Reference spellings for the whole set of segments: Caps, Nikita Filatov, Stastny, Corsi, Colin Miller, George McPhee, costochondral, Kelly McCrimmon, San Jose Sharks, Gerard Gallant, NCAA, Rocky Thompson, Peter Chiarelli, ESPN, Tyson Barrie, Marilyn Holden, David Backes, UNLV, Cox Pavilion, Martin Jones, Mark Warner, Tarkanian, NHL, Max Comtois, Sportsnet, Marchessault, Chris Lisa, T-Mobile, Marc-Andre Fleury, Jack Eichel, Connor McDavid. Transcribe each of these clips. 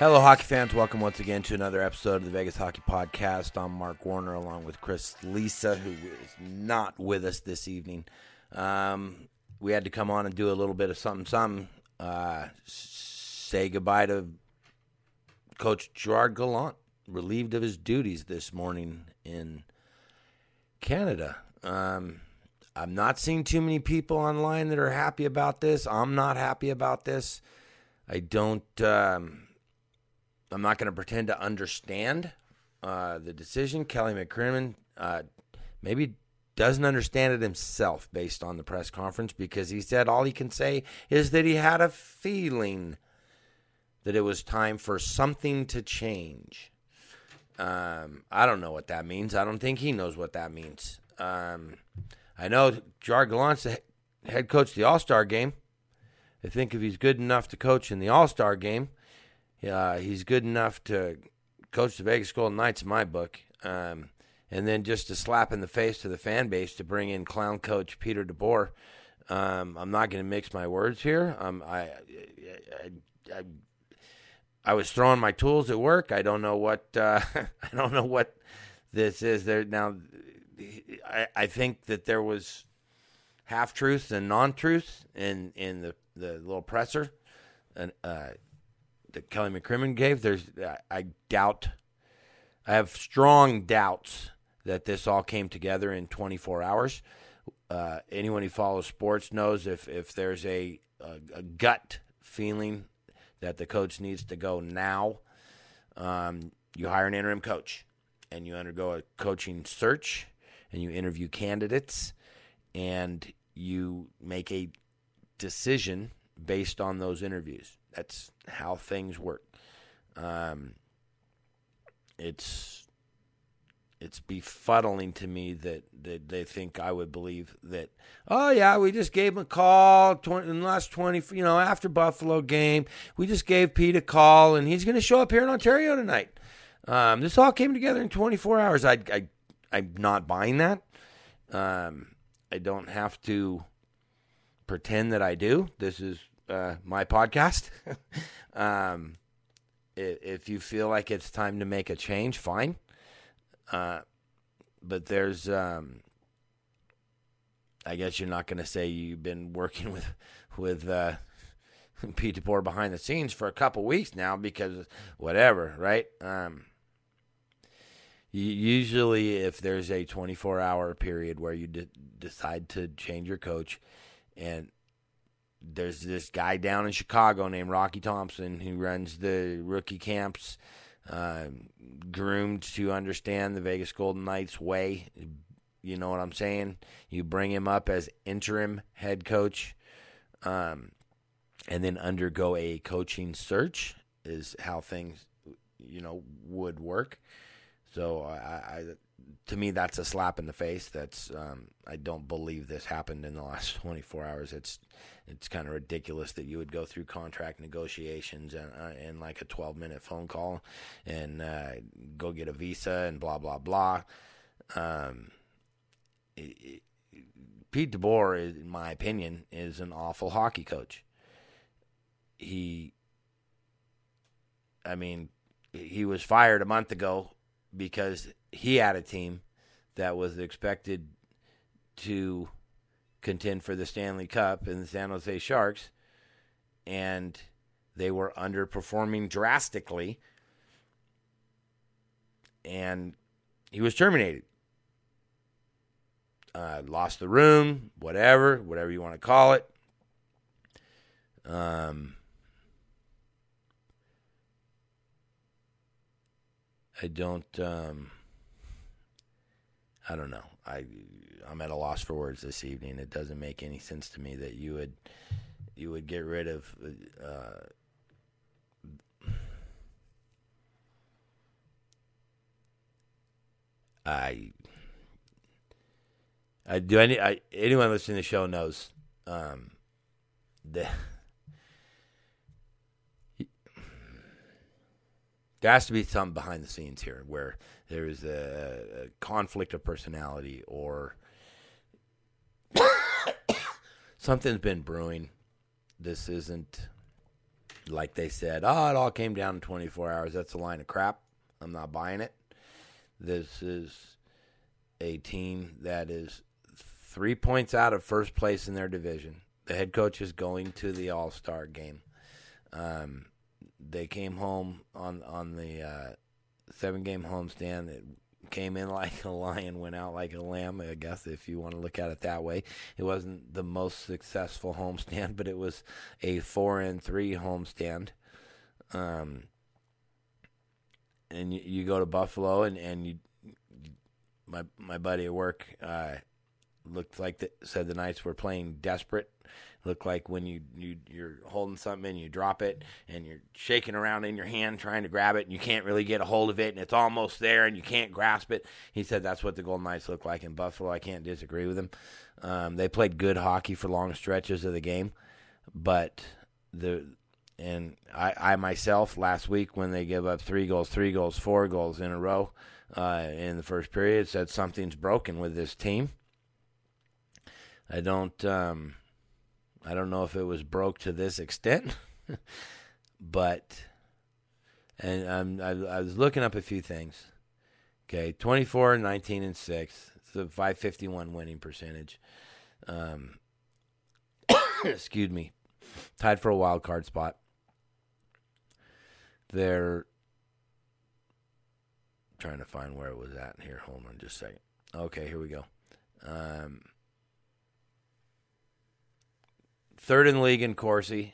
Hello, hockey fans. Welcome once again to another episode of the Vegas Hockey Podcast. I'm Mark Warner, along with Chris Lisa, who is not with us this evening. We had to come on and do a little bit of something. Say goodbye to Coach Gerard Gallant, relieved of his duties this morning in Canada. I'm not seeing too many people online that are happy about this. I'm not happy about this. I'm not going to pretend to understand the decision. Kelly McCrimmon maybe doesn't understand it himself based on the press conference, because he said all he can say is that he had a feeling that it was time for something to change. I don't know what that means. I don't think he knows what that means. I know Gerard Gallant's the head coach of the All-Star game. I think if he's good enough to coach in the All-Star game, he's good enough to coach the Vegas Golden Knights in my book. And then just a slap in the face to the fan base to bring in clown coach Pete DeBoer. I'm not going to mix my words here. I was throwing my tools at work. I don't know what this is there. Now, I think that there was half-truths and non-truths in the little presser. And, that Kelly McCrimmon gave. I have strong doubts that this all came together in 24 hours. Anyone who follows sports knows if there's a gut feeling that the coach needs to go now, you hire an interim coach and you undergo a coaching search and you interview candidates and you make a decision based on those interviews. That's how things work. It's befuddling to me that they think I would believe that, oh, yeah, we just gave him a call in the last 20, after Buffalo game. We just gave Pete a call, and he's going to show up here in Ontario tonight. This all came together in 24 hours. I'm not buying that. I don't have to pretend that I do. This is my podcast. If you feel like it's time to make a change, fine. But there's, I guess you're not going to say you've been working with Pete DeBoer behind the scenes for a couple weeks now, because whatever, right? Usually if there's a 24-hour period where you decide to change your coach, and there's this guy down in Chicago named Rocky Thompson who runs the rookie camps, groomed to understand the Vegas Golden Knights way. You know what I'm saying? You bring him up as interim head coach, and then undergo a coaching search is how things, would work. So to me, that's a slap in the face. That's I don't believe this happened in the last 24 hours. It's kind of ridiculous that you would go through contract negotiations and like a 12-minute phone call and go get a visa and blah, blah, blah. Pete DeBoer, in my opinion, is an awful hockey coach. He was fired a month ago because he had a team that was expected to contend for the Stanley Cup in the San Jose Sharks, and they were underperforming drastically, and he was terminated. Lost the room, whatever you want to call it. I don't know. I'm at a loss for words this evening. It doesn't make any sense to me that you would get rid of anyone listening to the show knows there has to be something behind the scenes here where there is a conflict of personality or something's been brewing. This isn't like they said, it all came down in 24 hours. That's a line of crap. I'm not buying it. This is a team that is 3 points out of first place in their division. The head coach is going to the All-Star game. They came home on the seven-game homestand. It came in like a lion, went out like a lamb, I guess, if you want to look at it that way. It wasn't the most successful homestand, but it was a 4-3 homestand. And you go to Buffalo, and my buddy at work looked like said the Knights were playing desperate. Looked like when you're holding something and you drop it and you're shaking around in your hand trying to grab it and you can't really get a hold of it and it's almost there and you can't grasp it. He said that's what the Golden Knights look like in Buffalo. I can't disagree with him. They played good hockey for long stretches of the game, but I myself last week when they give up 4 goals in a row in the first period said something's broken with this team. I don't know if it was broke to this extent, but I was looking up a few things. Okay, 24-19-6. It's a .551 winning percentage. Excuse me, tied for a wild card spot. They're trying to find where it was at here. Hold on, just a second. Okay, here we go. Third in league in Corsi.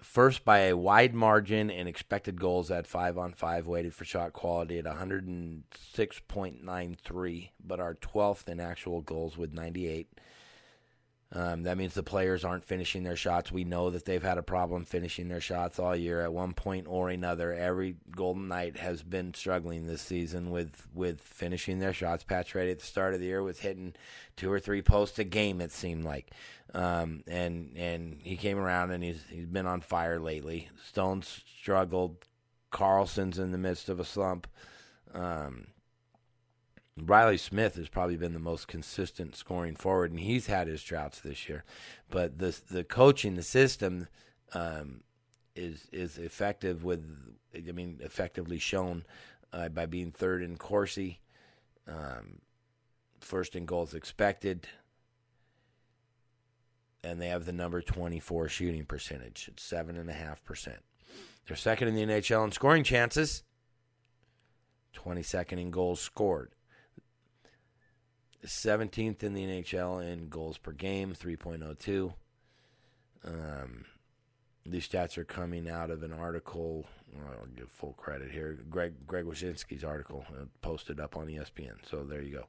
First by a wide margin in expected goals at 5-on-5, weighted for shot quality at 106.93, but are 12th in actual goals with 98. That means the players aren't finishing their shots. We know that they've had a problem finishing their shots all year at one point or another. Every Golden Knight has been struggling this season with finishing their shots. Patch Ready at the start of the year was hitting 2 or 3 posts a game, it seemed like. And he came around, and he's been on fire lately. Stone's struggled. Carlson's in the midst of a slump. Riley Smith has probably been the most consistent scoring forward, and he's had his droughts this year. But the coaching, the system, is effective effectively shown by being third in Corsi, first in goals expected, and they have the number 24 shooting percentage. It's 7.5%. They're second in the NHL in scoring chances, 22nd in goals scored. 17th in the NHL in goals per game, 3.02. These stats are coming out of an article. I'll give full credit here. Greg Wyszynski's article posted up on ESPN. So there you go.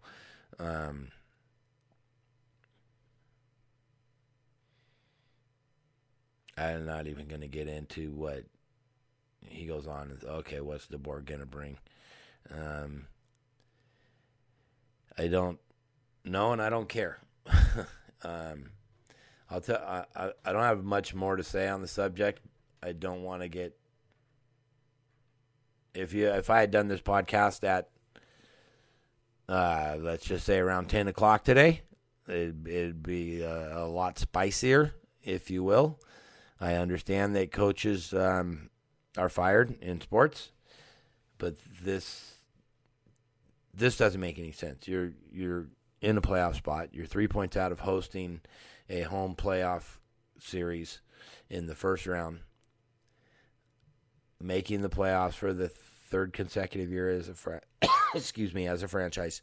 I'm not even going to get into what he goes on. Okay, what's DeBoer going to bring? I don't. No, and I don't care. I don't have much more to say on the subject. I don't want to get. If I had done this podcast at, let's just say around 10 o'clock today, it'd be a lot spicier, if you will. I understand that coaches are fired in sports, but this doesn't make any sense. You're in a playoff spot. You're 3 points out of hosting a home playoff series in the first round. Making the playoffs for the third consecutive year as a excuse me, as a franchise.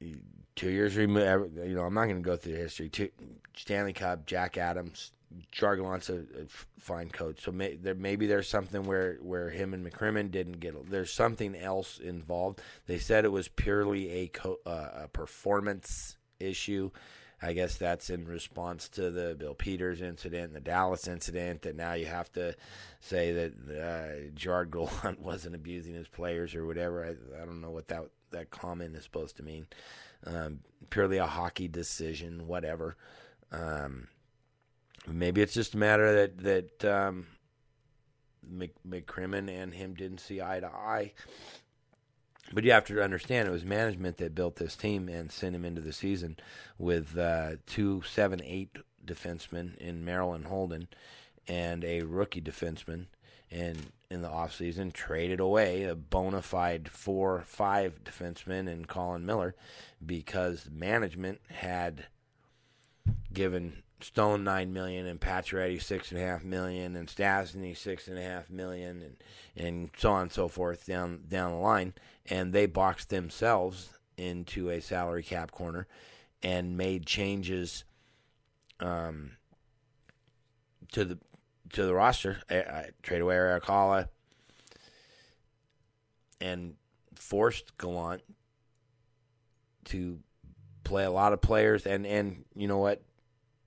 2 years removed, you know, I'm not going to go through the history. Stanley Cup, Jack Adams, Gerard Gallant's a fine coach. So maybe there's something where him and McCrimmon didn't get. There's something else involved. They said it was purely a performance issue. I guess that's in response to the Bill Peters incident, the Dallas incident, that now you have to say that Gerard Gallant wasn't abusing his players or whatever. I don't know what that comment is supposed to mean. Purely a hockey decision, whatever. Maybe it's just a matter that McCrimmon and him didn't see eye to eye. But you have to understand, it was management that built this team and sent him into the season with 2 7-8 defensemen in Marilyn Holden and a rookie defenseman, and in the offseason traded away a bona fide 4-5 defenseman in Colin Miller because management had given Stone $9 million and Pacioretty $6.5 million and Stastny $6.5 million and so on and so forth down the line, and they boxed themselves into a salary cap corner and made changes to the roster. I trade away Aracala and forced Gallant to play a lot of players, and you know what?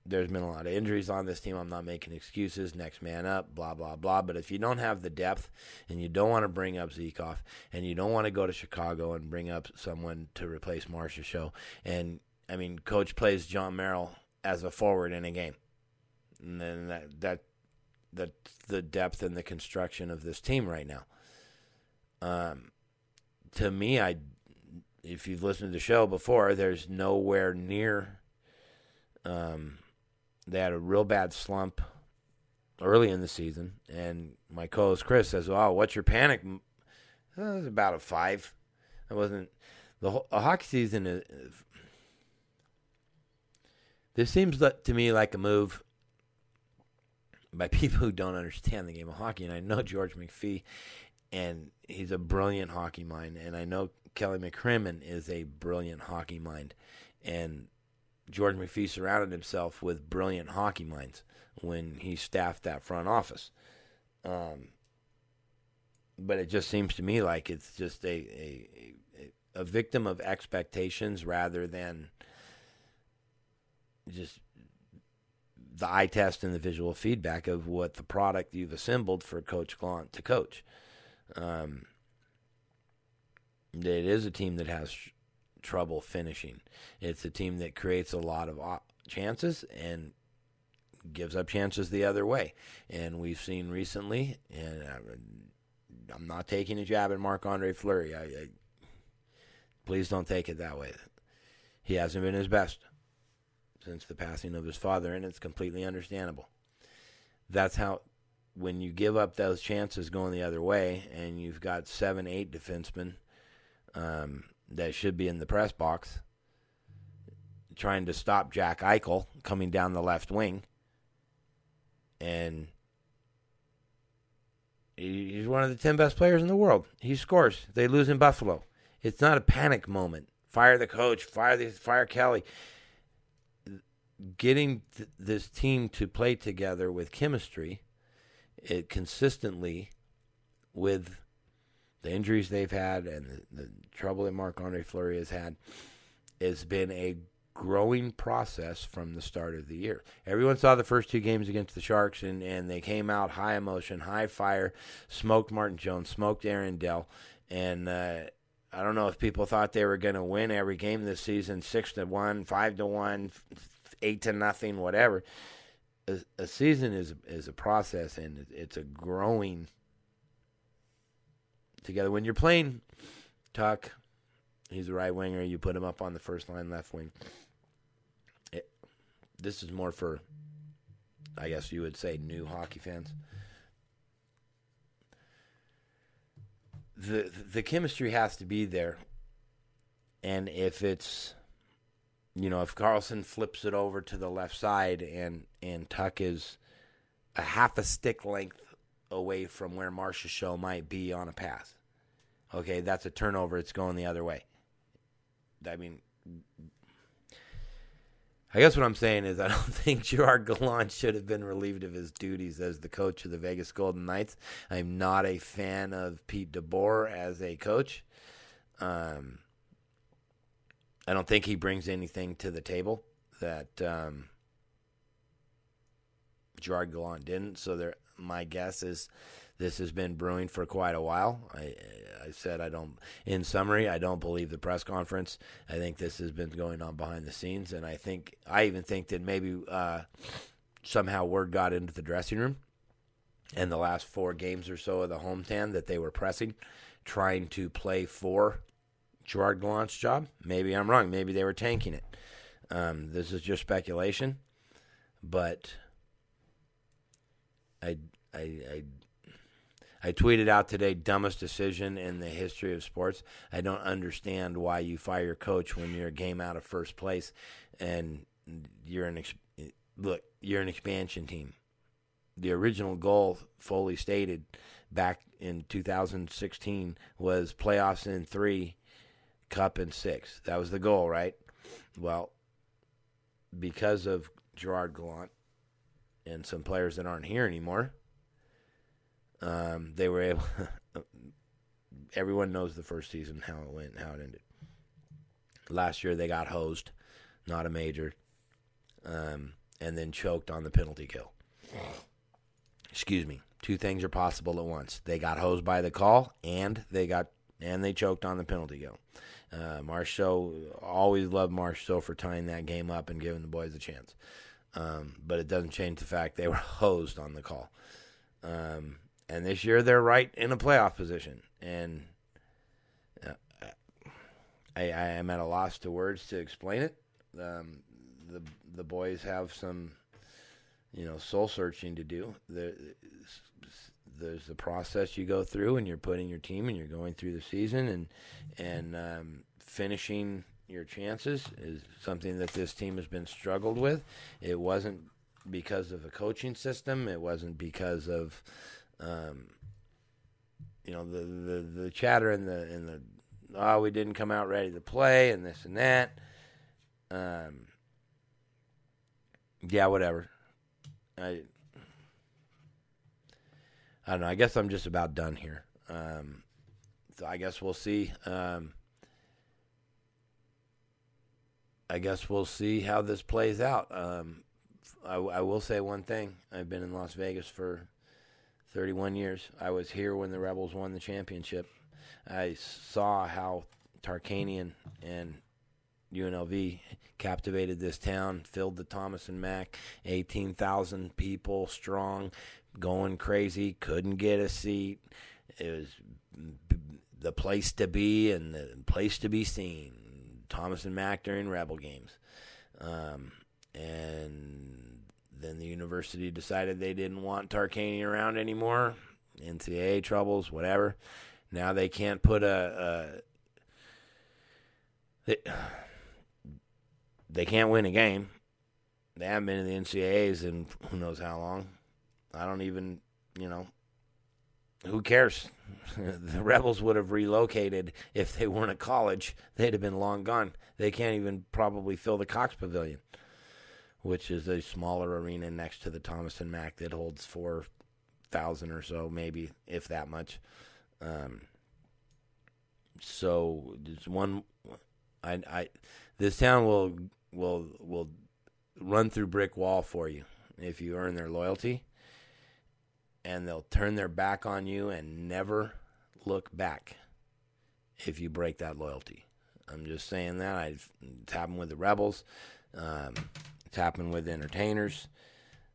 There's been a lot of injuries on this team. I'm not making excuses. Next man up, blah, blah, blah. But if you don't have the depth and you don't want to bring up Zekoff and you don't want to go to Chicago and bring up someone to replace Marchessault, and, I mean, coach plays John Merrill as a forward in a game. And then that's the depth and the construction of this team right now. To me, if you've listened to the show before, there's nowhere near they had a real bad slump early in the season, and my co-host Chris says, "Oh, what's your panic?" It was about a 5. It wasn't the hockey season. This seems to me like a move by people who don't understand the game of hockey, and I know George McPhee, and he's a brilliant hockey mind, and I know Kelly McCrimmon is a brilliant hockey mind, and George McPhee surrounded himself with brilliant hockey minds when he staffed that front office. But it just seems to me like it's just a victim of expectations rather than just the eye test and the visual feedback of what the product you've assembled for Coach Gallant to coach. It is a team that has trouble finishing. It's a team that creates a lot of chances and gives up chances the other way. And we've seen recently, and I'm not taking a jab at Marc-Andre Fleury. Please don't take it that way. He hasn't been his best since the passing of his father, and it's completely understandable. That's how, when you give up those chances going the other way, and you've got 7-8 defensemen, that should be in the press box, trying to stop Jack Eichel coming down the left wing. And he's one of the 10 best players in the world. He scores. They lose in Buffalo. It's not a panic moment. Fire the coach. Fire Kelly. Getting this team to play together with chemistry, it consistently with the injuries they've had and the trouble that Marc-Andre Fleury has had, has been a growing process from the start of the year. Everyone saw the first 2 games against the Sharks, and they came out high emotion, high fire, smoked Martin Jones, smoked Aaron Dell, and I don't know if people thought they were going to win every game this season, 6-1, 5-1, 8-0, whatever. A season is a process, and it's a growing together. When you're playing Tuck, he's a right winger, you put him up on the first line left wing. This is more for, I guess you would say, new hockey fans. The chemistry has to be there, and if it's, you know, if Carlson flips it over to the left side and Tuck is a half a stick length away from where Marchessault Show might be on a pass. Okay, that's a turnover. It's going the other way. I mean, I guess what I'm saying is I don't think Gerard Gallant should have been relieved of his duties as the coach of the Vegas Golden Knights. I'm not a fan of Pete DeBoer as a coach. I don't think he brings anything to the table that Gerard Gallant didn't. So there, my guess is this has been brewing for quite a while. I said I don't. In summary, I don't believe the press conference. I think this has been going on behind the scenes, and I even think that maybe somehow word got into the dressing room, and the last four games or so of the homestand that they were pressing, trying to play for Gerard Gallant's job. Maybe I'm wrong. Maybe they were tanking it. This is just speculation, but I tweeted out today, dumbest decision in the history of sports. I don't understand why you fire your coach when you're a game out of first place and you're an expansion team. The original goal, Foley stated back in 2016, was playoffs in 3, cup in 6. That was the goal, right? Well, because of Gerard Gallant and some players that aren't here anymore, they were able – everyone knows the first season, how it went, how it ended. Last year they got hosed, not a major, and then choked on the penalty kill. Excuse me. Two things are possible at once. They got hosed by the call, and they choked on the penalty kill. Marchessault, always loved Marchessault for tying that game up and giving the boys a chance. But it doesn't change the fact they were hosed on the call. And this year they're right in a playoff position. And I am at a loss to words to explain it. The boys have some, soul searching to do. There's the process you go through, and you're putting your team, and you're going through the season, and finishing your chances is something that this team has been struggled with. It wasn't because of the coaching system. It wasn't because of, the chatter and the we didn't come out ready to play and this and that. Yeah, whatever. I don't know. I guess I'm just about done here. So I guess we'll see. I guess we'll see how this plays out. I will say one thing. I've been in Las Vegas for 31 years. I was here when the Rebels won the championship. I saw how Tarkanian and UNLV captivated this town, filled the Thomas and Mack, 18,000 people strong, going crazy, couldn't get a seat. It was the place to be and the place to be seen. Thomas and Mack during Rebel games. And then the university decided they didn't want Tarkanian around anymore. NCAA troubles, whatever. Now they can't put they can't win a game. They haven't been in the NCAAs in who knows how long. I don't even, who cares? The Rebels would have relocated if they weren't a college. They'd have been long gone. They can't even probably fill the Cox Pavilion, which is a smaller arena next to the Thomas and Mack that holds 4,000 or so, maybe, if that much. So there's one. This town will run through brick wall for you if you earn their loyalty, and they'll turn their back on you and never look back if you break that loyalty. I'm just saying that. It's happened with the Rebels. It's happened with entertainers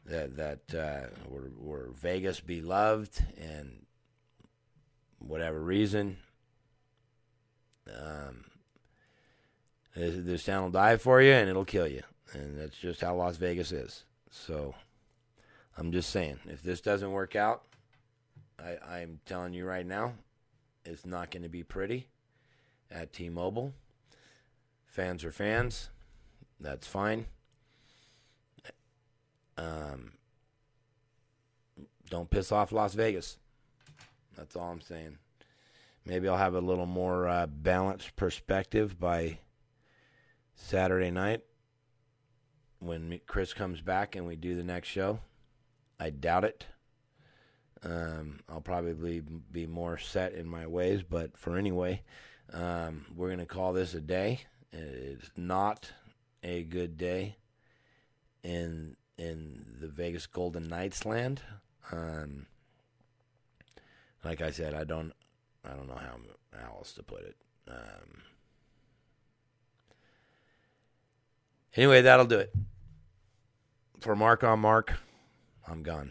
that were Vegas beloved, and whatever reason, this town will die for you and it'll kill you, and that's just how Las Vegas is. So I'm just saying, if this doesn't work out, I'm telling you right now, it's not going to be pretty at T-Mobile. Fans are fans. That's fine. Don't piss off Las Vegas. That's all I'm saying. Maybe I'll have a little more balanced perspective by Saturday night when Chris comes back and we do the next show. I doubt it. I'll probably be more set in my ways, but for anyway, we're going to call this a day. It's not a good day in the Vegas Golden Knights land. Like I said, I don't know how else to put it. Anyway, that'll do it. For Mark on Mark, I'm gone.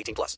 18+.